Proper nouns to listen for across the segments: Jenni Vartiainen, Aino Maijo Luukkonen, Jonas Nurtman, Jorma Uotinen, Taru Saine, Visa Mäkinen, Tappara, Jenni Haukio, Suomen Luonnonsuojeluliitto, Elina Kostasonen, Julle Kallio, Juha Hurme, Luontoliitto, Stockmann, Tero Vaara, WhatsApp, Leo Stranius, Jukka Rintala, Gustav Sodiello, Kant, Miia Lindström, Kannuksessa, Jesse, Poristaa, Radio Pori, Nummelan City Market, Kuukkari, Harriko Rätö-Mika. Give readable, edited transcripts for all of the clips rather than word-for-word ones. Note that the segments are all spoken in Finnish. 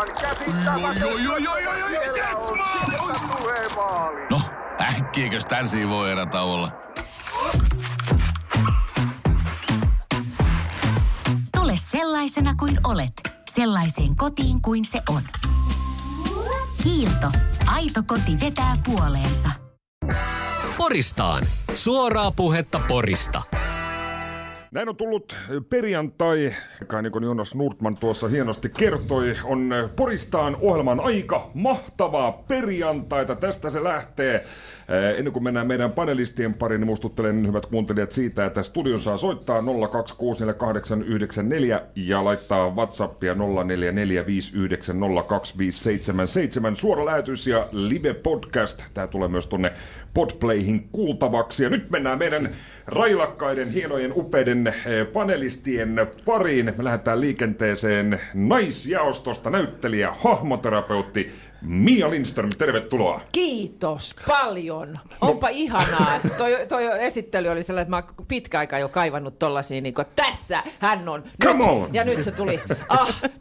aivan käsittämätöntä. Yes, no, äkkiäkös tän siinä voi erata olla? Tule sellaisena kuin olet, sellaiseen kotiin kuin se on. Kiilto. Aito koti vetää puoleensa. Poristaan. Suoraa puhetta Porista. Näin on tullut perjantai, kai niin kuin Jonas Nurtman tuossa hienosti kertoi, on Poristaan ohjelman aika. Mahtavaa perjantaita, tästä se lähtee. Ennen kuin mennään meidän panelistien pariin, niin muistuttelen hyvät kuuntelijat siitä, että studion saa soittaa 0264894 ja laittaa WhatsAppia 0445902577. Suora lähetys ja live podcast. Tämä tulee myös tuonne Podplayhin kuultavaksi. Ja nyt mennään meidän railakkaiden, hienojen, upeiden panelistien pariin. Me lähdetään liikenteeseen naisjaostosta näyttelijä, hahmoterapeutti Miia Lindström, tervetuloa. Kiitos paljon. Onpa ihanaa. Toi esittely oli sellainen, että mä oon pitkä aika jo kaivannut tollasia, niin kuin tässä hän on. Nyt. Ja nyt se tuli.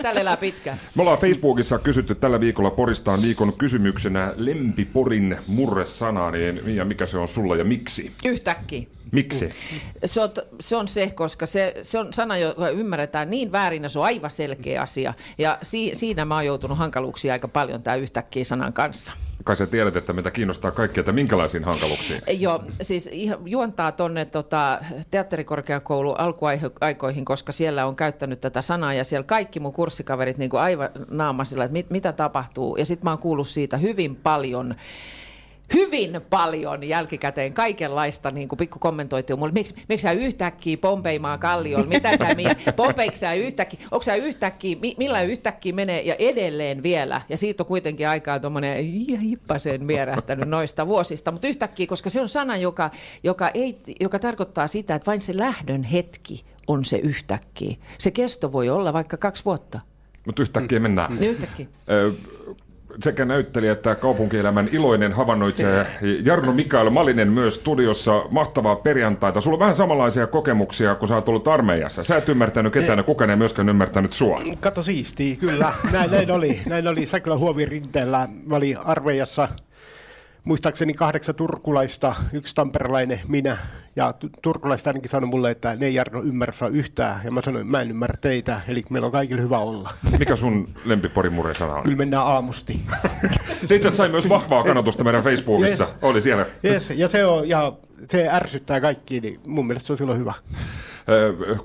Tällä elää pitkään. Me ollaan Facebookissa kysytty tällä viikolla Poristaan viikon kysymyksenä lempiporin murresana. Niin Miia, mikä se on sulla ja miksi? Yhtäkkiä. Miksi? Se on se, koska se on sana, jota ymmärretään niin väärin, ja se on aivan selkeä asia. Ja siinä mä oon joutunut hankaluuksia aika paljon tämän yhtäkkiä sanan kanssa. Kai sä tiedät, että meitä kiinnostaa kaikki, että minkälaisiin hankaluuksiin? Joo, siis juontaa tuonne teatterikorkeakoulun alkuaikoihin, koska siellä on käyttänyt tätä sanaa, ja siellä kaikki mun kurssikaverit niin kuin aivan naamasilla, että mitä tapahtuu. Ja sit mä oon kuullut siitä hyvin paljon jälkikäteen kaikenlaista, niin kuin pikku kommentoitiin mulle, miksi sä yhtäkkiä pompeimaan Kalliolle, mitä sä Miia, pompeiksi sä yhtäkkiä, onko sä yhtäkkiä, millä yhtäkkiä menee ja edelleen vielä, ja siitä on kuitenkin aikaa tuommoinen hippaseen vierähtänyt noista vuosista, mutta yhtäkkiä, koska se on sana, joka tarkoittaa sitä, että vain se lähdön hetki on se yhtäkkiä. Se kesto voi olla vaikka 2 vuotta. Mutta yhtäkkiä mennään. Yhtäkkiä. Sekä näyttelijä että kaupunkielämän iloinen havainnoitsija Jarno Mikael Malinen myös studiossa. Mahtavaa perjantaita. Sulla on vähän samanlaisia kokemuksia, kun sä oot ollut armeijassa. Sä et ymmärtänyt ketään ja kukaan ei myöskään ymmärtänyt sua. Kato siistiä, kyllä. Näin oli. Sä kyllä huovi rinteellä. Mä olin armeijassa muistaakseni 8 turkulaista, 1 tamperelainen, minä. Ja turkulaista ainakin sanoi mulle, että ne ei Jarno ymmärrä sua yhtään. Ja mä sanoin, mä en ymmärrä teitä, eli meillä on kaikille hyvä olla. Mikä sun lempiporin murresana on? Kyllä mennään aamusti. Se itse sai myös vahvaa kannatusta meidän Facebookissa. Yes. Oli siellä. Yes. Ja se ärsyttää kaikkia, niin mun mielestä se on silloin hyvä.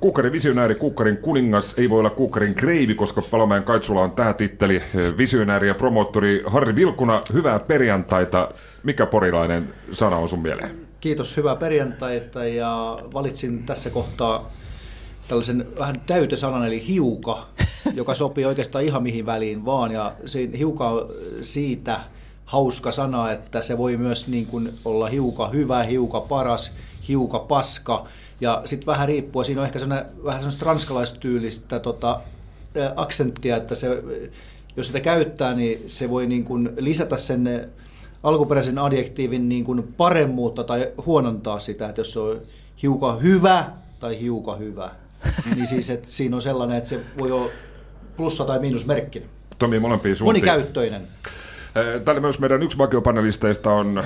Kuukkarin visionääri, Kuukkarin kuningas, ei voi olla Kuukkarin kreivi, koska Palomäen Kaitsula on tämä titteli. Visionääri ja promoottori Harri Vilkuna, hyvää perjantaita. Mikä porilainen sana on sun mieleen? Kiitos, hyvää perjantaita, ja valitsin tässä kohtaa tällaisen vähän täytesanan eli hiuka, joka sopii oikeastaan ihan mihin väliin vaan, ja hiuka on siitä hauska sana, että se voi myös niin kuin olla hiuka hyvä, hiuka paras, hiuka paska. Ja sitten vähän riippuu, siinä on ehkä vähän sellaista ranskalaistyylistä aksenttia, että se, jos sitä käyttää, niin se voi niin kuin lisätä sen alkuperäisen adjektiivin niin kuin paremmuutta tai huonontaa sitä, että jos se on hiukan hyvä tai hiukan hyvä, niin siis että siinä on sellainen, että se voi olla plussa- tai miinusmerkkinen. Tomi, molempia suuntiin. Monikäyttöinen. Täällä myös meidän yksi vakiopanelisteista on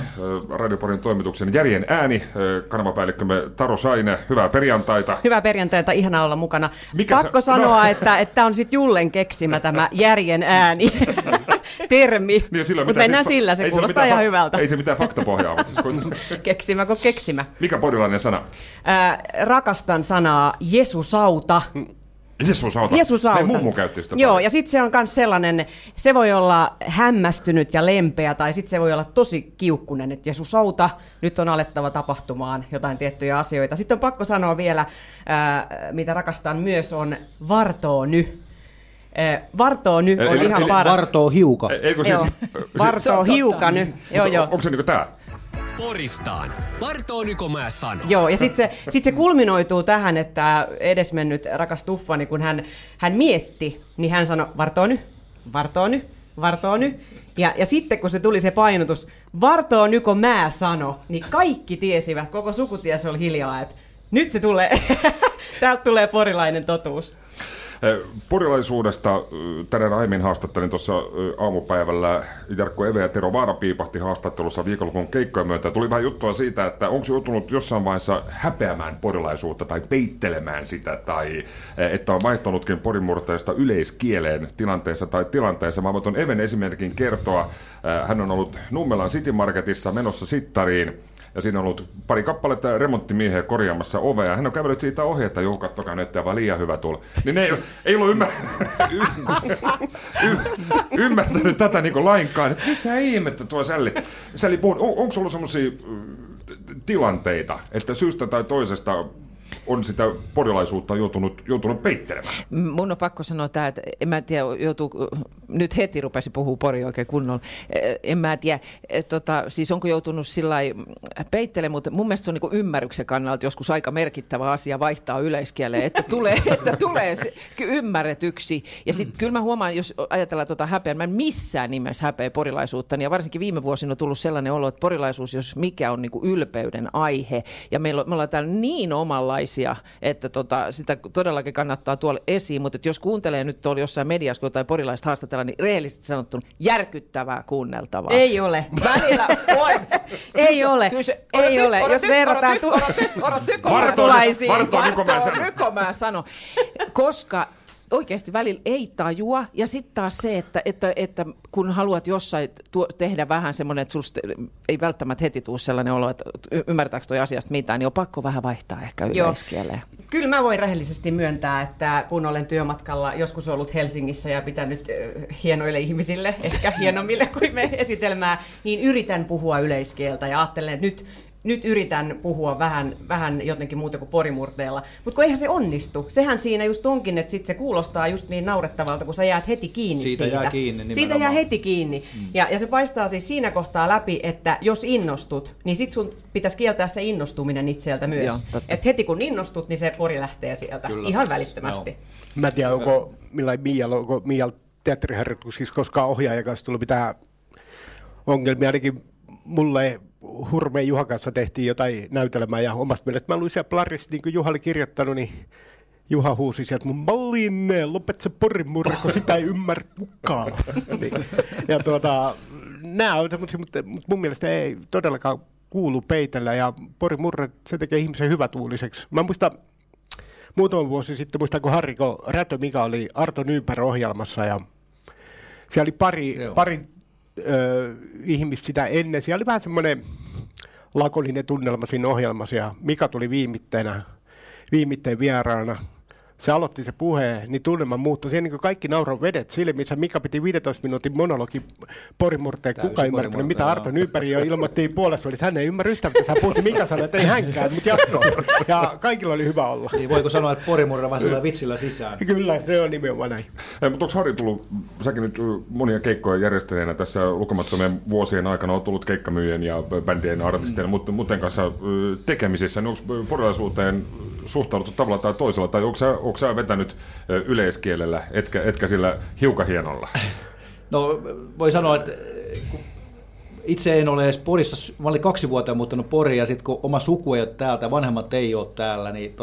Radio Porin toimituksen Järjen ääni, kanavapäällikkömme Taru Saine. Hyvää perjantaita. Hyvää perjantaita, ihanaa olla mukana. Pakko sanoa, että on sitten Jullen keksimä tämä järjen ääni termi. Niin, mutta mennään sillä, se kuulostaa ihan hyvältä. Ei se mitään faktapohjaa. Keksimä kuin keksimä. Mikä porilainen sana? Rakastan sanaa Jesusauta. Jesusauta. Meidän mummu käytti sitä. Joo, paljon. Ja sitten se on myös sellainen, se voi olla hämmästynyt ja lempeä, tai sitten se voi olla tosi kiukkunen, että Jesusauta, nyt on alettava tapahtumaan jotain tiettyjä asioita. Sitten on pakko sanoa vielä, mitä rakastan myös, on vartoony. Vartoony on ihan paras. Vartoo hiukan. Vartoo hiukan. Onko se niinku tää? Poristaan. Vartoonyko mä sanon? Joo, ja sit se kulminoituu tähän, että edesmennyt rakas tuffani, kun hän mietti, niin hän sanoi vartoony. Ja sitten kun se tuli se painotus, vartoonyko mä sano, niin kaikki tiesivät, koko sukuties oli hiljaa, että nyt se tulee, täältä tulee porilainen totuus. Porilaisuudesta tänään aiemmin haastattelin tuossa aamupäivällä. Jarkko Eve ja Tero Vaara piipahti haastattelussa viikonlopun keikkoja myötä. Tuli vähän juttua siitä, että onko joutunut jossain vaiheessa häpeämään porilaisuutta tai peittelemään sitä, tai että on vaihtanutkin porinmurteista yleiskieleen tilanteessa tai tilanteessa. Mä voin Even esimerkin kertoa. Hän on ollut Nummelan City Marketissa menossa sittariin. Ja siinä on ollut pari kappaletta remonttimiehiä korjaamassa ovea. Hän on kävellyt siitä ohi, että joo, kattokaa nyt, tämä on liian hyvä tulla. Niin ne ei ollut ymmärtänyt tätä niin lainkaan. Että mitä ihmettä tuo sälli puhun. Onko ollut sellaisia tilanteita, että syystä tai toisesta on sitä porilaisuutta joutunut peittelemään? Mun on pakko sanoa tämä, että en mä tiedä, nyt heti rupesi puhua pori oikein kunnolla. En mä tiedä, siis onko joutunut sillai peittelemään, mutta mun mielestä se on niinku ymmärryksen kannalta joskus aika merkittävä asia vaihtaa yleiskieleen, että tulee ymmärretyksi. Ja sitten kyllä mä huomaan, jos ajatellaan häpeän, mä en missään nimessä häpeä porilaisuutta, ja varsinkin viime vuosina on tullut sellainen olo, että porilaisuus, jos mikä on niinku ylpeyden aihe, ja me ollaan täällä niin omalla, että sitä todellakin kannattaa tuolla esiin, mutta jos kuuntelee nyt tuolla jossain mediassa, kun jotain porilaista haastatella, niin rehellisesti sanottuna järkyttävää kuunneltavaa. Ei ole. Välillä on. Ei ole. Ei ole. Jos verrataan porilaisiin. Vartoo, nykomää sano. Koska oikeasti välillä ei tajua, ja sitten taas se, että kun haluat jossain tehdä vähän semmoinen, että susta ei välttämättä heti tule sellainen olo, että ymmärtääkö toi asiasta mitään, niin on pakko vähän vaihtaa ehkä yleiskieleen. Joo. Kyllä mä voin rehellisesti myöntää, että kun olen työmatkalla joskus ollut Helsingissä ja pitänyt hienoille ihmisille, ehkä hienommille kuin me esitelmää, niin yritän puhua yleiskieltä ja ajattelen, että nyt yritän puhua vähän jotenkin muuta kuin porimurteella, mutta kun eihän se onnistu. Sehän siinä just onkin, että sit se kuulostaa just niin naurettavalta, kun sä jäät heti kiinni siitä. Jää kiinni, nimenomaan. Siitä jää heti kiinni. Mm. Ja se paistaa siis siinä kohtaa läpi, että jos innostut, niin sit sun pitäisi kieltää se innostuminen itseltä myös. Että heti kun innostut, niin se pori lähtee sieltä. Kyllä. Ihan välittömästi. No. Mä en tiedä, onko Miialla teatteriharjoituksissa koskaan ohjaajan kanssa tullut mitään ongelmia, ainakin mulle. Hurmeen Juhan kanssa tehtiin jotain näytelmää, ja omasta mielestä mä luin siellä Plarissa, niin kuin Juha oli kirjoittanut, niin Juha huusi sieltä, mun Malinen, lopet se porimurre, kun sitä ei ymmärrä kukaan. Ja nämä on semmoisia, mutta mun mielestä ei todellakaan kuulu peitellä, ja porimurre, se tekee ihmisen hyvätuuliseksi. Mä muistan muutama vuosi sitten, kun Harriko Rätö-Mika oli Arton Ympärö -ohjelmassa, ja siellä oli pari ihmistä sitä ennen. Siellä oli vähän semmoinen lakoninen tunnelma siinä ohjelmassa, ja Mika tuli viimitteen vieraana. Se aloitti se puheen, niin tunnelma muuttui. Siihen niin kaikki nauron vedet silmissä. Mika piti 15 minuutin monologi porimurteen. Kuka ymmärtänyt, mitä Arton Ympärö ilmoitti puolesta, että hän ei ymmärrä yhtään, mitä sä puhut. Mika sanoi, että ei hänkään, mutta jatkoon. Ja kaikilla oli hyvä olla. Niin voiko sanoa, että porimurra vaan sillä vitsillä sisään? Kyllä, se on nimenomaan näin. Ei, mutta onko Harri tullut, säkin nyt monia keikkoja järjestäneenä tässä lukemattomien vuosien aikana, on tullut keikkamyyjien ja bändien artistien, mutta muuten kanssa tekemisissä, niin onko porilaisuuteen suhtauduttu tavalla tai toisella, tai onko sä vetänyt yleiskielellä, etkä sillä hiukan hienolla? No voi sanoa, että itse en ole edes Porissa, mä olin 2 vuotta muuttanut Poriin, ja sitten kun oma suku ei ole täältä, vanhemmat ei ole täällä, niin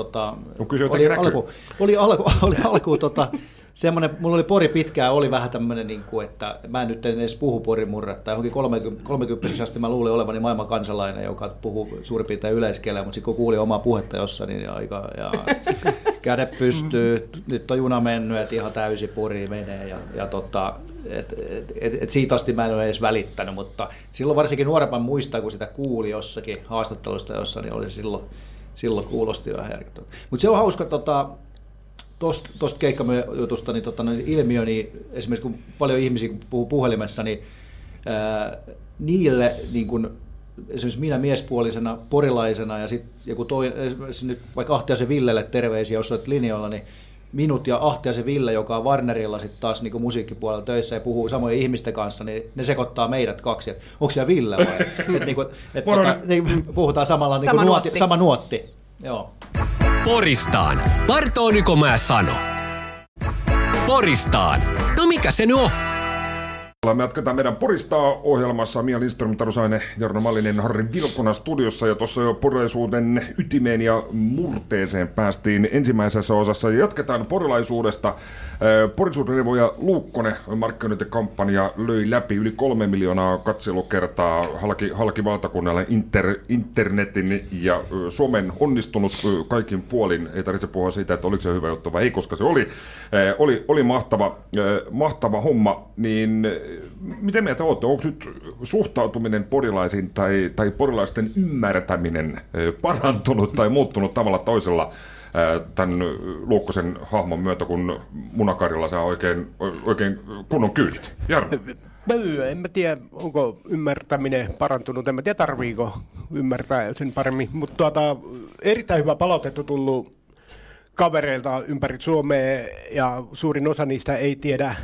oli alku semmoinen, mulla oli Pori pitkään, oli vähän tämmöinen, niin kuin, että mä en nyt edes puhu porimurretta. Johonkin 30 asti mä luulin olevani maailman kansalainen, joka puhuu suurin piirtein yleiskielellä, mutta sitten kun kuulin omaa puhetta jossain, niin aika kädet pystyy, nyt on juna mennyt, että ihan täysi Pori menee. Et siitä asti mä en ole edes välittänyt, mutta silloin varsinkin nuoremman muistaa, kun sitä kuuli jossakin haastattelusta jossain, niin oli silloin kuulosti vähän herkittynyt. Mutta se on hauska, tuosta keikkajutusta niin ilmiö, niin esimerkiksi kun paljon ihmisiä puhuu puhelimessa, niin niille niin kun, esimerkiksi minä miespuolisena, porilaisena ja sitten joku nyt vaikka Ahtiaisen Villelle terveisiä, jos olet linjoilla, niin minut ja Ahtiaisen Ville, joka on Warnerilla sitten taas niin musiikkipuolella töissä ja puhuu samoja ihmisten kanssa, niin ne sekoittaa meidät kaksi, että onko siellä Ville vai? Puhutaan samalla niin sama nuotti. Joo. Poristaan. Vartoo Nykomää sano. Poristaan. No mikä se nyt on? Täällä me jatketaan meidän Poristaa-ohjelmassa. Miia Lindström, Taru Saine, Jarno Malinen, Harri Vilkuna studiossa. Ja tuossa jo porilaisuuden ytimeen ja murteeseen päästiin ensimmäisessä osassa. Jatketaan porilaisuudesta. Porisuudeneuvoja Luukkonen markkinointikampanja löi läpi yli 3 miljoonaa katselukertaa halki valtakunnalle internetin ja somen onnistunut kaikin puolin. Ei tarvitse puhua siitä, että oliko se hyvä juttu vai ei, koska se oli mahtava homma. Niin miten mieltä olette? Onko nyt suhtautuminen porilaisiin tai porilaisten ymmärtäminen parantunut tai muuttunut tavalla toisella tämän Luukkosen hahmon myötä, kun Munakarjalla saa oikein kunnon kyydit? Jarno? En mä tiedä, onko ymmärtäminen parantunut, en mä tiedä tarviiko ymmärtää sen paremmin, mutta erittäin hyvä palautetta tullut kavereilta ympäri Suomea ja suurin osa niistä ei tiedä,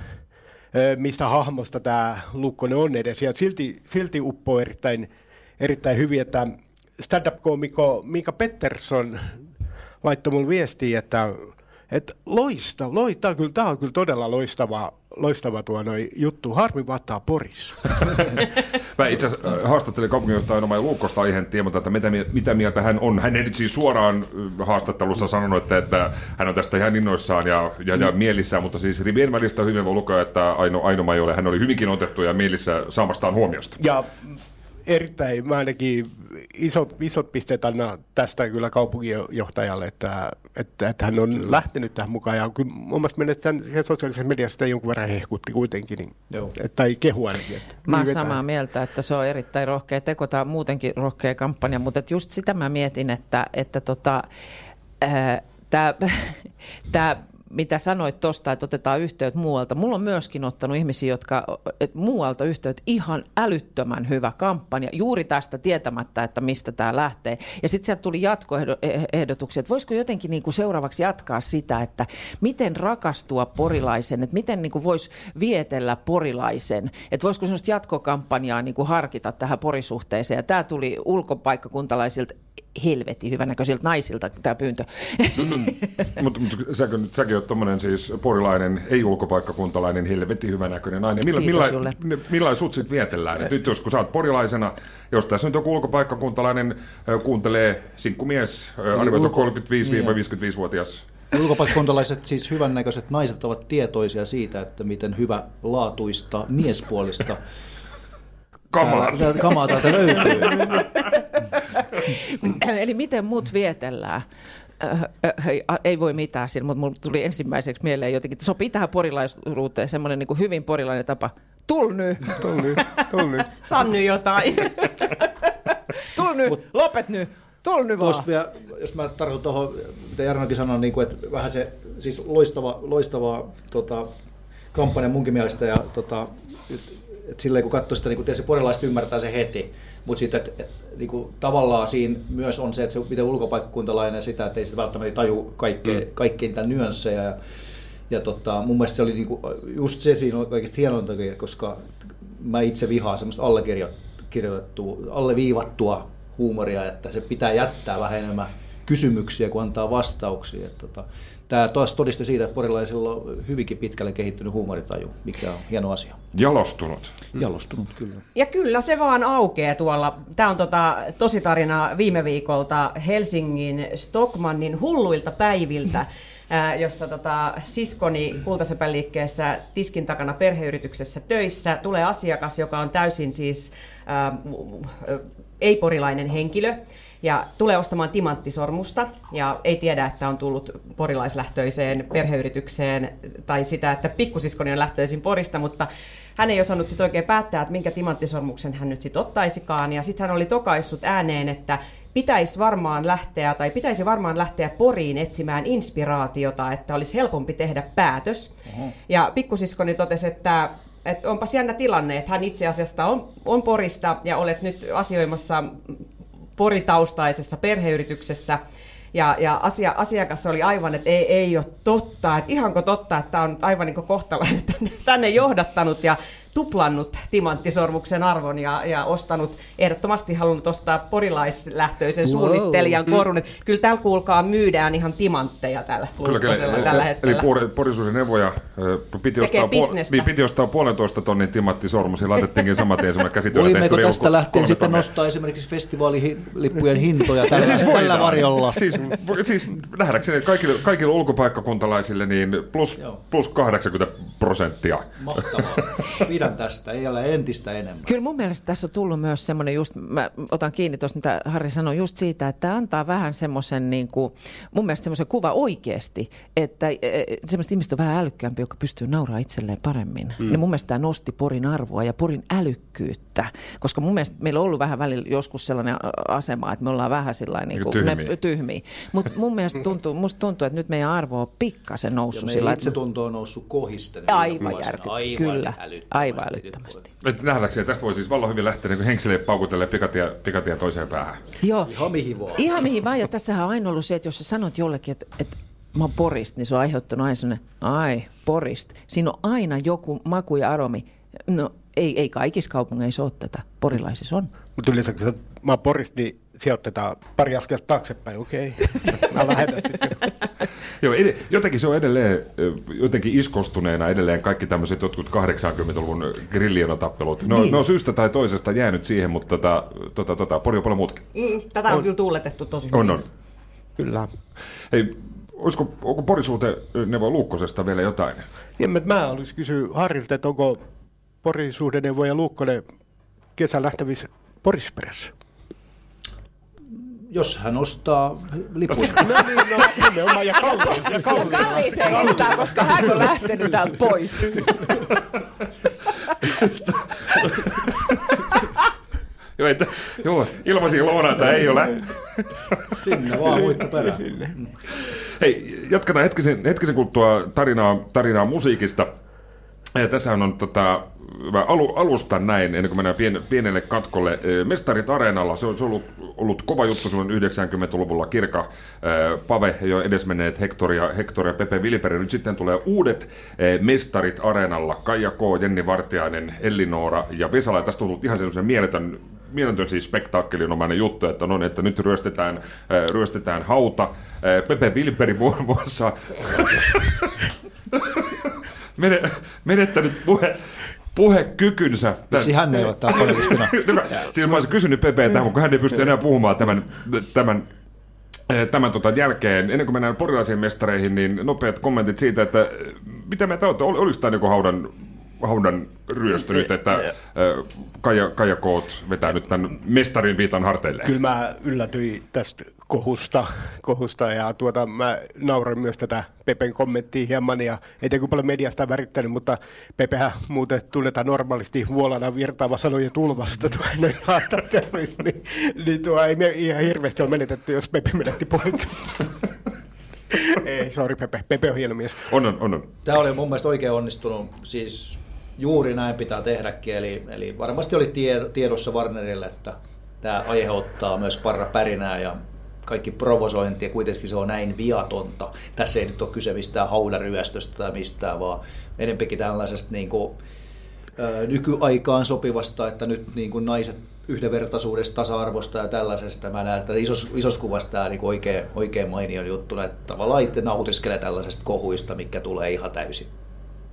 mistä hahmosta tämä Luukkonen on edes, ja silti uppoo erittäin hyvin, että stand-up-koomikko Mika Pettersson laittoi mun viestiä, että loistaa, kyllä tämä on kyllä todella loistava juttu, harmi vaattaa Porissa. Mä itse asiassa haastattelin kaupunginjohtaja Aino Maijo Luukkosta aiheen tiemolta, että mitä mieltä hän on. Hän ei nyt siis suoraan haastattelussa sanonut, että hän on tästä ihan innoissaan ja mielissään, mutta siis rivien välistä hyvin voi lukea, että Aino Maijolle hän oli hyvinkin otettu ja mielissä saamastaan huomiosta. Ja erittäin, mä ainakin isot pisteet annan tästä kyllä kaupunginjohtajalle, että hän on lähtenyt tähän mukaan, ja kyllä omasta mielestäni sosiaalisessa mediassa jonkun verran hehkutti kuitenkin, niin, tai kehua ainakin. Mä oon samaa mieltä, että se on erittäin rohkea teko, tämä on muutenkin rohkea kampanja, mutta just sitä mä mietin, että tämä mitä sanoit tuosta, että otetaan yhteyttä muualta. Mulla on myöskin ottanut ihmisiä, jotka muualta yhteyttä, ihan älyttömän hyvä kampanja, juuri tästä tietämättä, että mistä tämä lähtee. Ja sitten sieltä tuli jatkoehdotuksia, että voisiko jotenkin niinku seuraavaksi jatkaa sitä, että miten rakastua porilaisen, että miten niinku voisi vietellä porilaisen, että voisiko sellaista jatkokampanjaa niinku harkita tähän porisuhteeseen. Ja tämä tuli ulkopaikkakuntalaisilta helvetin hyvänäköisiltä naisilta tämä pyyntö. Mutta säkin olet tommoinen siis porilainen, ei-ulkopaikkakuntalainen, helvetin hyvänäköinen nainen. Millain sut sit vietellään? Nyt jos kun sä oot porilaisena, jos tässä nyt joku ulkopaikkakuntalainen kuuntelee, sinkkumies, arvioitu 35-55-vuotias. Ulkopaikkakuntalaiset, siis hyvännäköiset naiset, ovat tietoisia siitä, että miten hyvälaatuista miespuolista kamaa täältä löytyy. Eli miten muut vietellään? Ei voi mitään siinä, mutta mulle tuli ensimmäiseksi mieleen jotenkin, että sopii tähän porilaisuuteen semmoinen niin kuin hyvin porilainen tapa. Tul nyt. Sanny jotain. Tul nyt, lopet nyt. Jos mä tartun tuohon, mitä Jarnokin sanoi, niin kuin, että vähän se siis loistava kampanja munkin mielestä ja että silleen kun katsoo sitä, niin kun se porilaiset ymmärtää se heti, mutta sitten niin tavallaan siinä myös on se, että se miten ulkopaikkakuntalainen sitä, että ei sitä välttämättä taju kaikkein niitä nyansseja. Ja mun mielestä se oli niin kuin, just se siinä on kaikista hienointa, koska mä itse vihaan semmoista alleviivattua huumoria, että se pitää jättää vähän enemmän kysymyksiä kuin antaa vastauksia. Tämä taas todiste siitä, että porilaisilla on hyvinkin pitkälle kehittynyt huumoritaju, mikä on hieno asia. Jalostunut. Jalostunut, kyllä. Ja kyllä se vaan aukeaa tuolla. Tämä on tosi tarina viime viikolta Helsingin Stockmannin hulluilta päiviltä, jossa siskoni Kultasepän liikkeessä tiskin takana perheyrityksessä töissä tulee asiakas, joka on täysin siis ei-porilainen henkilö. Ja tulee ostamaan timanttisormusta ja ei tiedä, että on tullut porilaislähtöiseen perheyritykseen tai sitä, että pikkusiskoni on lähtöisin Porista, mutta hän ei osannut sit oikein päättää, että minkä timanttisormuksen hän nyt sit ottaisikaan. Ja sitten hän oli tokaissut ääneen, että pitäisi varmaan lähteä Poriin etsimään inspiraatiota, että olisi helpompi tehdä päätös. Ja pikkusiskoni totesi, että onpas jännä tilanne, että hän itse asiassa on Porista ja olet nyt asioimassa poritaustaisessa perheyrityksessä, ja asiakas oli aivan, että ei ole totta, että ihanko totta, että tämä on aivan niin kuin kohtalainen tänne johdattanut, ja tuplannut timanttisormuksen arvon ja ostanut, ehdottomasti halunnut ostaa porilaislähtöisen suunnittelijan korun. Kyllä täällä kuulkaa myydään ihan timantteja tällä Luukkosella tällä hetkellä. Eli Porisuusen neuvoja piti ostaa 1,5 tonnin timanttisormus ja laitettiinkin saman tien semmoinen käsityönä tehty. Voimmeko tästä lähtien sitten nostaa esimerkiksi festivaalilippujen hintoja tällä varjolla? Siis nähdäkseni kaikilla ulkopaikkakuntalaisille niin plus 80%. Mahtavaa. Pidän tästä, ei ole entistä enemmän. Kyllä mun mielestä tässä on tullut myös semmoinen just, mä otan kiinni tuossa mitä Harri sanoi, just siitä, että antaa vähän semmoisen niin kuin, mun mielestä semmoisen kuva oikeasti, että semmoiset ihmiset on vähän älykkäämpi, joka pystyy nauraa itselleen paremmin. Ja mun mielestä tämä nosti Porin arvoa ja Porin älykkyyttä, koska mun mielestä meillä on ollut vähän välillä joskus sellainen asema, että me ollaan vähän sillain niin kuin tyhmiä. Mutta mun mielestä musta tuntuu, että nyt meidän arvo on pikkasen noussut sillä. Ja meidän itsetunto on noussut kohisten. Aivan järkyttävä, kyllä. Aivan älyttömästi. Nähdäkseni, että tästä voi siis vallan hyvin lähteä niin henkselle paukutelle pikatia toiseen päähän. Joo. Ihan mihin vaan. Ihan mihin vaan. Ja tässähän on aina ollut se, että jos sä sanot jollekin, että mä oon Porista, niin se on aiheuttanut aina sellainen, ai, Porista. Siinä on aina joku maku ja aromi. No, ei kaikissa kaupungeissa ole tätä. Porilaisissa on. Mutta yleensä, kun mä oon Porista, niin sijoitetaan pari askelta taaksepäin, okei. Mä lähetän sitten. Joo, jotenkin se on edelleen, jotenkin iskostuneena edelleen kaikki tämmöiset jotkut 80-luvun grillionotappelut. No, niin. Ne on syystä tai toisesta jäänyt siihen, mutta Pori on paljon muutakin. Tätä on kyllä tuuletettu tosi hyvin. On. Kyllä. Hei, onko Porisuudeneuvo Luukkosesta vielä jotain? Niin, mä olisin kysyä Harrilta, että onko Porisuudeneuvo ja Luukkonen kesän lähtevissä Porisperässä? Jos hän ostaa lipun. Nimenomaan ja kalliin, koska hän on lähtenyt täältä pois. Joo, ilmaisia lounata ei ole. Sinne vaan huittu perään. Hei, jatketaan hetkisen kuluttua tarinaa musiikista. Ja tässähän on alusta näin, ennen kuin mennään pienelle katkolle. Mestarit Areenalla, se on ollut kova juttu silloin 90-luvulla. Kirka, Pave, jo edesmenneet Hector ja Pepe Vilperi. Nyt sitten tulee uudet Mestarit Areenalla. Kaija K., Jenni Vartiainen, Elli Noora ja Vesala. Ja tästä on tullut ihan sellaisen mieletön siis spektaakkelinomainen juttu, että no niin, että nyt ryöstetään hauta. Pepe Vilperi muun muassa... menettänyt puhekykynsä. Miksi hän ei ole täällä panelistina? Siis mä olisin kysynyt Pepeä tähän, kun hän ei pysty enää puhumaan tämän jälkeen. Ennen kuin mennään porilaisiin mestareihin, niin nopeat kommentit siitä, että mitä me täytyy, oliko tämä joku haudan ryöstö nyt, että Kaija K. vetää nyt tämän mestarin viitan harteille? Kyllä mä yllätyin tästä kohusta ja mä nauroin myös tätä Pepen kommenttia hieman ja ei tiedä, kun paljon mediasta on värittänyt, mutta Pepehän muuten tunnetaan normaalisti vuolana virtaava sanoja tulvasta noin haastatteluissa, niin ei ihan hirveästi ole menetetty, jos Pepe menetti poikaa. Ei, sori Pepe. Pepe on hieno mies. On. Tämä oli mun mielestä oikein onnistunut. Siis juuri näin pitää tehdäkin. Eli varmasti oli tiedossa Warnerille, että tämä aiheuttaa myös parrapärinää ja kaikki provosointia. Kuitenkin se on näin viatonta. Tässä ei nyt ole kyse mistään haudaryöstöstä tai mistään, vaan enempikin tällaisesta niin kuin, nykyaikaan sopivasta, että nyt niin kuin naiset yhdenvertaisuudesta, tasa-arvosta ja tällaisesta. Mä näen, että isossa kuvassa tämä niin oikein mainion juttu, että tavallaan itse nautiskelee tällaisesta kohuista, mikä tulee ihan täysin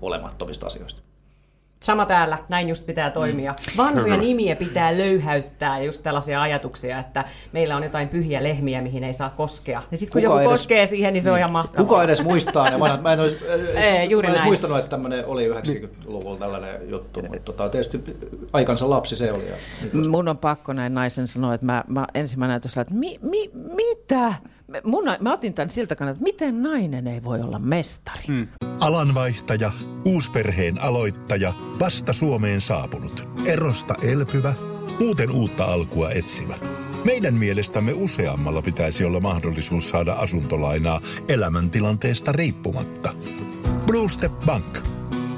olemattomista asioista. Sama täällä, näin just pitää toimia. Vanhoja nimiä pitää löyhäyttää ja just tällaisia ajatuksia, että meillä on jotain pyhiä lehmiä, mihin ei saa koskea. Ja sitten kun joku koskee siihen, niin se on ihan mahtavaa. Kuka edes muistaa ne vanhat? Mä en olisi muistanut, että tämmöinen oli 90-luvulla tällainen juttu, mutta tietysti aikansa lapsi se oli. Mun on pakko näin naisen sanoa, että mä ensimmäinen näytössä, että mitä? Mä otin tämän siltä kannalta, että miten nainen ei voi olla mestari? Alanvaihtaja, uusperheen aloittaja, vasta Suomeen saapunut, erosta elpyvä, muuten uutta alkua etsimä. Meidän mielestämme useammalla pitäisi olla mahdollisuus saada asuntolainaa elämäntilanteesta riippumatta. Blue Step Bank.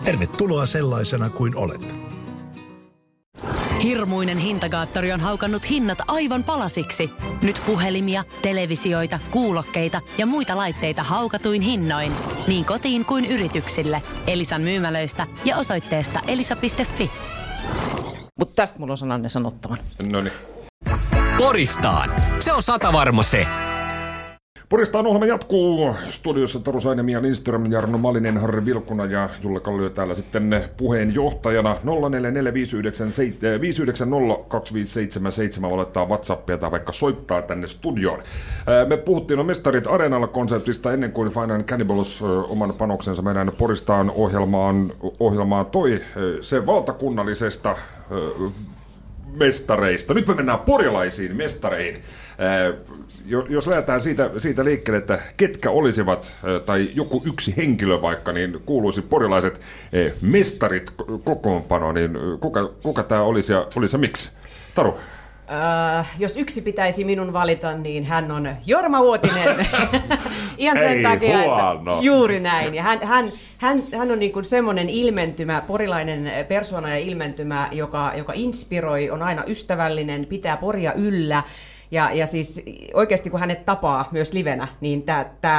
Tervetuloa sellaisena kuin olet. Hirmuinen hintakaattori on haukannut hinnat aivan palasiksi. Nyt puhelimia, televisioita, kuulokkeita ja muita laitteita haukatuin hinnoin. Niin kotiin kuin yrityksille. Elisan myymälöistä ja osoitteesta elisa.fi. Mutta tästä mulla on sananne sanottavan. Noniin. Poristaan. Se on satavarma se. Poristaan ohjelma jatkuu. Studiossa Taru Saine, Miia Lindström, Jarno Malinen, Harri Vilkuna ja Julle Kallio täällä sitten puheenjohtajana. 0445902577 olettaa WhatsAppia tai vaikka soittaa tänne studioon. Me puhuttiin Mestarit Areenalla -konseptista ennen kuin Final Cannibals oman panoksensa meidän Poristaan ohjelmaan toi sen valtakunnallisesta mestareista. Nyt me mennään porilaisiin mestareihin. Jos lähdetään siitä liikkeelle, että ketkä olisivat, tai joku yksi henkilö vaikka, niin kuuluisi porilaiset mestarit kokoonpano, niin kuka tämä olisi ja miksi? Taru? Jos yksi pitäisi minun valita, niin hän on Jorma Uotinen. Ihan sen takia, että juuri näin. Ja hän on niin kuin semmoinen ilmentymä, porilainen persoona ja ilmentymä, joka inspiroi, on aina ystävällinen, pitää Poria yllä. Ja siis oikeasti kun hänet tapaa myös livenä, niin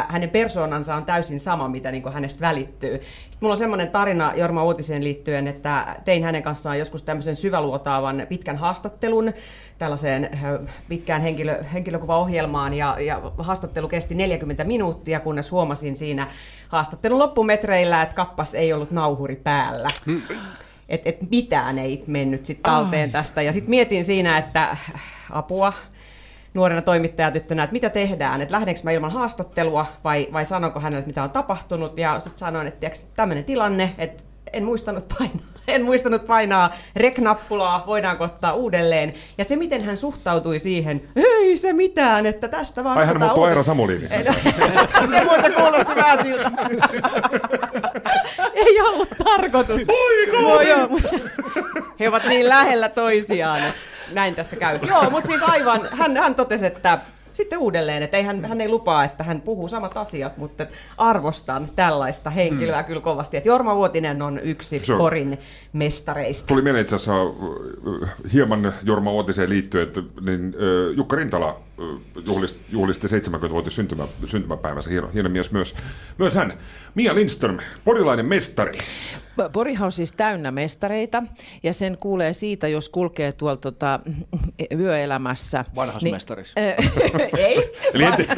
hänen persoonansa on täysin sama, mitä niin kuin hänestä välittyy. Sitten mulla on semmoinen tarina Jorma Uutiseen liittyen, että tein hänen kanssaan joskus tämmöisen syväluotaavan pitkän haastattelun, tällaiseen pitkään henkilökuvaohjelmaan, ja haastattelu kesti 40 minuuttia, kunnes huomasin siinä haastattelun loppumetreillä, että kappas ei ollut nauhuri päällä. Et mitään ei mennyt sitten talteen tästä. Ja sitten mietin siinä, että apua. Nuorena toimittajatyttönä, että mitä tehdään, että lähdenkö mä ilman haastattelua vai sanonko hänelle, mitä on tapahtunut. Ja sitten sanoin, että tämmöinen tilanne, että en muistanut painaa rek-nappulaa, voidaanko ottaa uudelleen. Ja se, miten hän suhtautui siihen, ei se mitään, että tästä vaan... Ai hän muuttui Aira Samuliin. Se muuta kuulosti vähän siltä. Ei ollut tarkoitus. He ovat niin lähellä toisiaan. Näin tässä käy. Joo, mutta siis aivan, hän totesi, että sitten uudelleen, että hän ei lupaa, että hän puhuu samat asiat, mutta arvostan tällaista henkilöä kyllä kovasti. Että Jorma Uotinen on yksi Porin mestareista. Tuli mieleen itse asiassa hieman Jorma Uotiseen liittyen, että Jukka Rintala juhlisti 70-vuotis syntymäpäivänsä. Hieno mies myös hän. Miia Lindström, porilainen mestari. Porihan on siis täynnä mestareita, ja sen kuulee siitä, jos kulkee tuolla yöelämässä. Vanhas niin, mestaris. Ei.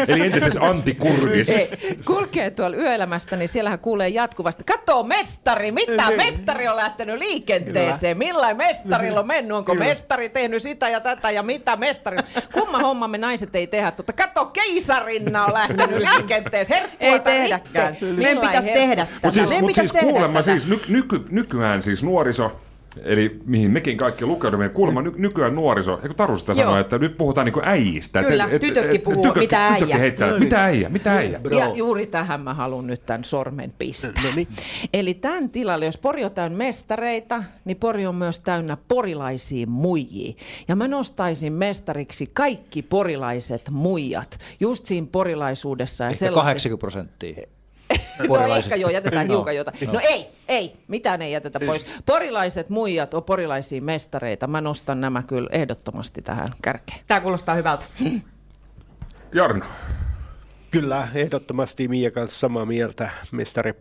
Eli entisessä antikurvis. Kulkee tuolla yöelämästä, niin siellähän kuulee jatkuvasti, katsoo mestari, mitä mestari on lähtenyt liikenteeseen, millain mestarilla on mennyt, onko mestari tehnyt sitä ja tätä, ja mitä mestari. Kumma homma me naiset ei tehdä, kato keisarinna on lähtenyt liikenteeseen, herttuata tehdäkään. Meidän pitäisi tehdä tätä. Nykyään siis nuoriso, eli mihin mekin kaikki lukeudumme, kuulemma nykyään nuoriso, eikö Taru sitä sanoa, että nyt puhutaan niin kuin äijistä. Kyllä, tytötkin puhuu, mitä äijä. Tytötkin heittää, mitä äijä. Ja juuri tähän mä haluan nyt tämän sormen pistää. Eli tämän tilalle, jos Pori on täynnä mestareita, niin Pori on myös täynnä porilaisia muijia. Ja mä nostaisin mestariksi kaikki porilaiset muijat, just siinä porilaisuudessa. Ja 80%. No ehkä joo, jätetään hiukan jotain. No ei, mitään ei jätetä pois. Porilaiset muijat on porilaisia mestareita. Mä nostan nämä kyllä ehdottomasti tähän kärkeen. Tää kuulostaa hyvältä. Jarno. Kyllä, ehdottomasti Miia kanssa samaa mieltä.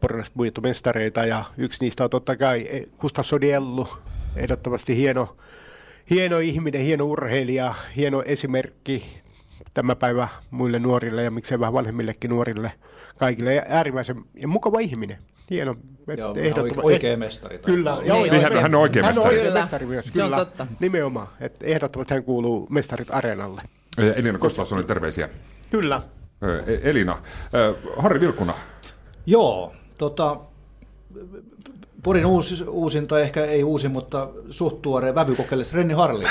Porilaiset muijat on mestareita, ja yksi niistä on totta kai Gustav Sodiello. Ehdottomasti hieno ihminen, hieno urheilija, hieno esimerkki tämä päivä muille nuorille ja miksei vähän vanhemmillekin nuorille, kaikille, ja äärimmäisen ja mukava ihminen. Hieno. Joo, oikea mestari. Kyllä. Hän on oikea mestari. Hän on mestari myös. Se on totta. Nimenomaan. Että ehdottomasti hän kuuluu Mestarit Areenalle. Elina Kostasonen, terveisiä. Kyllä. Elina. Harri Vilkuna. Joo. Porin uusin, tai ehkä ei uusin, mutta suht tuoreen vävykokeilles Renni Harli.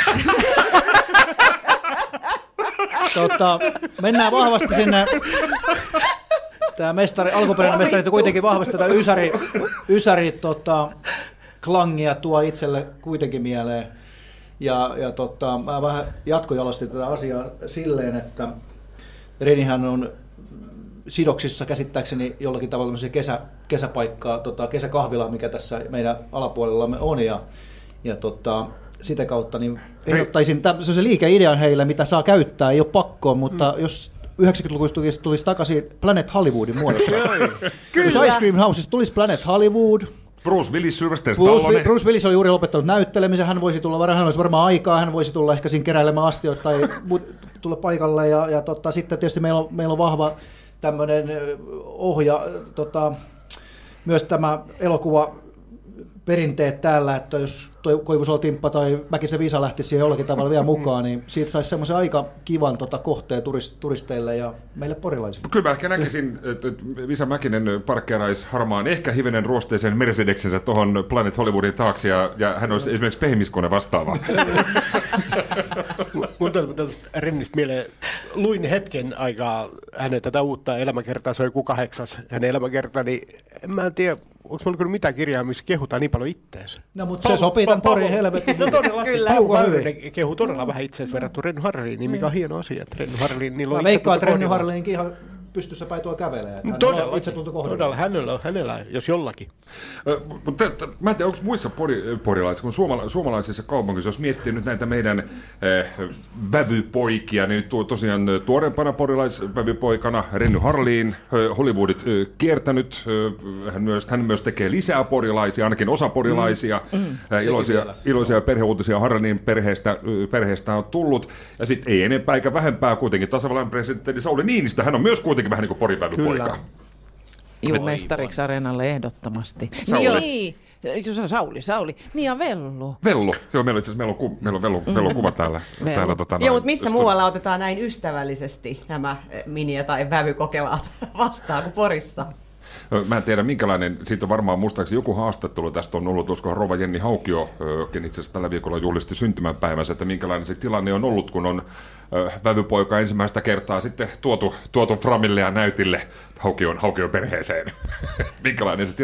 Mennään vahvasti sinne. Tämä alkuperäinen mestari kuitenkin vahvasti tätä ysäri klangia tuo itselle kuitenkin mieleen. Ja mä vähän jatkojalostin tätä asiaa silleen, että Renihän on sidoksissa käsittääkseni jollakin tavalla kesäpaikkaa, kesäkahvila, mikä tässä meidän alapuolellamme on. Ja sitä kautta niin ehdottaisin se liikeidean heille, mitä saa käyttää, ei ole pakkoa, mutta jos 90-lukuista tulisi takaisin Planet Hollywoodin muodossa. Jos Ice Cream Houses tulisi Planet Hollywood, Bruce Willis, Sylvester Stallone. Bruce Willis on juuri lopettanut näyttelemisen, hän voisi tulla, hän olisi varmaan aikaa, hän voisi tulla ehkä siinä keräilemään astioita tai tulla paikalle ja sitten tietysti meillä on vahva tämmöinen myös tämä elokuva perinteet täällä, että jos Koivusolotimppa tai Mäkisen Visa lähtisi siihen jollakin tavalla vielä mukaan, niin siitä saisi semmoisen aika kivan kohteen turisteille ja meille porilaisille. Kyllä mä ehkä näkisin, että Visa Mäkinen parkkeeraisi harmaan ehkä hivenen ruosteisen Mercedeksensä tuohon Planet Hollywoodin taakse ja hän olisi esimerkiksi pehmiskone vastaava. Mun tästä Rennistä mieleen, luin hetken aikaa hänen tätä uutta elämäkertaa, se on joku 8. hänen elämäkertaa, niin en mä tiedä, onko mä lukenut mitään kirjaa, missä kehutaan niin paljon itteensä? No, mutta se sopii tämän Porin helvetin. No todella, Paavo kehuu todella vähän itseensä verrattuna Renni Harliin, mikä on hieno asia. Renni Harliin, niillä on itse tuntu kohdalla. Renni Harliinkin ihan pystyssä päin tuo kävelee. Todella, itse tuntu kohdalla. Todella, hänellä jos jollakin. Mä en tiedä, onko muissa porilaisissa, kun suomalaisissa kaupungissa, jos miettii nyt näitä meidän vävypoikia, niin tosiaan tuorempana porilaisvävypoikana Renni Harliin, Hollywoodit kiertänyt, hän myös tekee lisää porilaisia, ainakin osa porilaisia, iloisia perheuutisia Harlinin perheestä on tullut, ja sitten ei enempää eikä vähempää kuitenkin tasavallan presidentti Sauli Niinistö, hän on myös kuitenkin vähän niin kuin poripäivypoika. Juu, mestariksi areenalle ehdottomasti. Niin, Sauli. Niin ja Vellu. Vellu. Joo, meillä on kuva täällä. Joo, mutta missä muualla otetaan näin ystävällisesti nämä mini- tai vävykokelaat vastaan kuin Porissa? Mä en tiedä minkälainen, siitä on varmaan mustaakseni joku haastattelu tästä on ollut, olisikohan rouva Jenni Haukio, ken itse asiassa tällä viikolla juhlisti syntymäpäivänsä, että minkälainen se tilanne on ollut, kun on vävypoika ensimmäistä kertaa sitten tuotu framille ja näytille Haukion perheeseen. Minkälainen se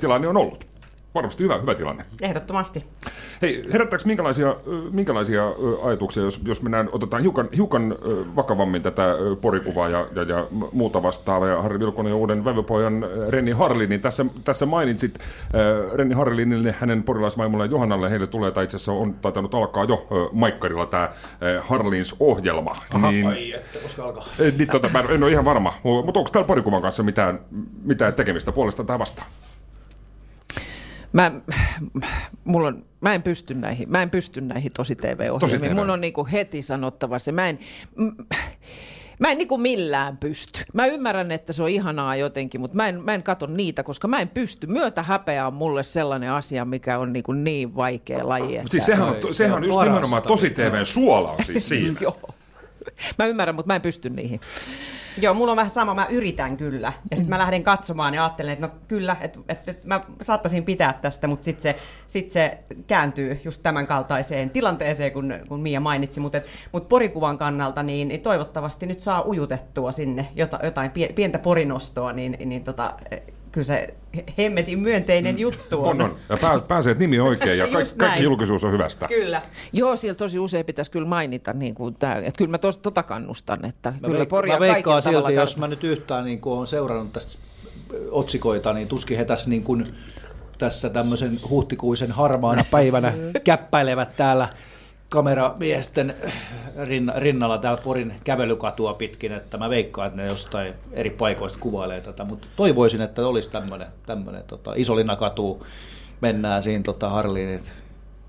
tilanne on ollut? Varmasti hyvä tilanne. Ehdottomasti. Hei, herättääkö minkälaisia ajatuksia, jos mennään, otetaan hiukan vakavammin tätä porikuvaa ja muuta vastaavaa, ja Harri Vilkunan ja uuden vävypojan Renni Harli, niin tässä mainitsit Renni Harlinille, hänen porilaisvaimolleen Johannalle, heille tulee, tai itse asiassa on taitanut alkaa jo Maikkarilla tämä Harlins-ohjelma. Aha, niin, ai että, koska alkaa? Niin, mä en ole ihan varma, mutta onko täällä porikuvan kanssa mitään tekemistä puolesta tai vastaan? Mä en pysty näihin tosi TV-ohjelmiin. Mun on niinku heti sanottava se. Mä en niinku millään pysty. Mä ymmärrän, että se on ihanaa jotenkin, mutta mä en katso niitä, koska mä en pysty. Myötä häpeä on mulle sellainen asia, mikä on niinku niin vaikea laji. Että siis sehän on just nimenomaan tosi TV:n suola on siis siinä. Joo. Mä ymmärrän, mutta mä en pysty niihin. Joo, mulla on vähän sama, mä yritän kyllä. Ja sitten mä lähden katsomaan ja ajattelen, että no kyllä, että mä saattaisin pitää tästä, mutta sitten se kääntyy just tämän kaltaiseen tilanteeseen, kun Miia mainitsi. Mutta porikuvan kannalta niin toivottavasti nyt saa ujutettua sinne jotain pientä porinostoa, niin kyllä se hemmetin myönteinen juttu on. Ja pääsee nimi oikein ja kaikki julkisuus on hyvästä. Kyllä. Joo, siellä tosi usein pitäisi kyllä mainita, niin kuin tämä, että kyllä mä tota kannustan. Että mä veikkaan silti, jos mä nyt yhtään niin kuin olen seurannut tästä otsikoita, niin tuskin he tässä, niin kuin, tässä tämmöisen huhtikuisen harmaana päivänä käppäilevät täällä kameramiesten rinnalla täällä Porin kävelykatua pitkin, että mä veikkaan, että ne jostain eri paikoista kuvailee tätä, mutta toivoisin, että olisi tämmöinen Isolinnakatu, mennään siinä Harliinit,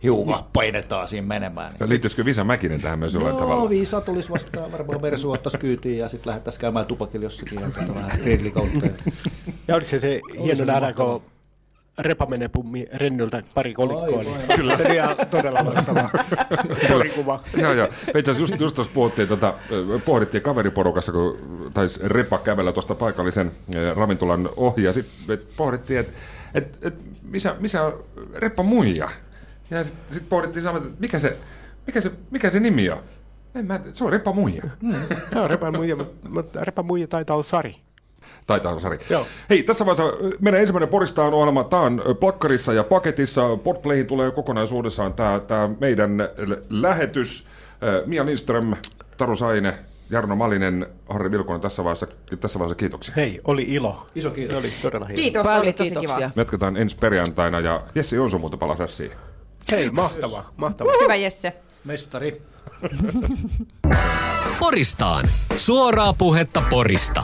hiukan painetaan siinä menemään. Niin. Liittyisikö Visa Mäkinen tähän myös jollain tavalla? No, Visa tulisi vastaan, varmaan Mersu ottaisi kyytiin ja sitten lähdettäisiin käymään tupakilla jossakin ja vähän trillikautta. Ja olisi se hieno nähdä, kun Repa menee pummi Rennyltä pari kolikkoa. Kyllä. Ja todella loistava porikuva. Joo. Itse asiassa just tuossa pohdittiin kaveriporukassa, kun taisi Repa kävellä tuosta paikallisen ravintolan ohi, ja sitten pohdittiin, että missä on Repa Muija? Ja sitten pohdittiin saman, että mikä se nimi on? Se on Repa Muija. Se on Repa Muija, mutta Repa Muija taitaa olla Sari. Taitaa Sari. Joo. Hei, tässä vaiheessa meidän ensimmäinen Poristaan ohjelma. Tämä on plakkarissa ja paketissa. Podplayin tulee kokonaisuudessaan tämä meidän lähetys. Miia Lindström, Taru Saine, Jarno Malinen, Harri Vilkuna tässä vaiheessa kiitoksia. Hei, oli ilo. Iso kiitos. Oli todella hieno. Kiitos, oli tosi kiva. Me jatketaan ensi perjantaina ja Jesse Jonsun muuta palaa sässiin. Hei, mahtavaa. Mahtava. Hyvä Jesse. Mestari. Poristaan. Suoraa puhetta Porista.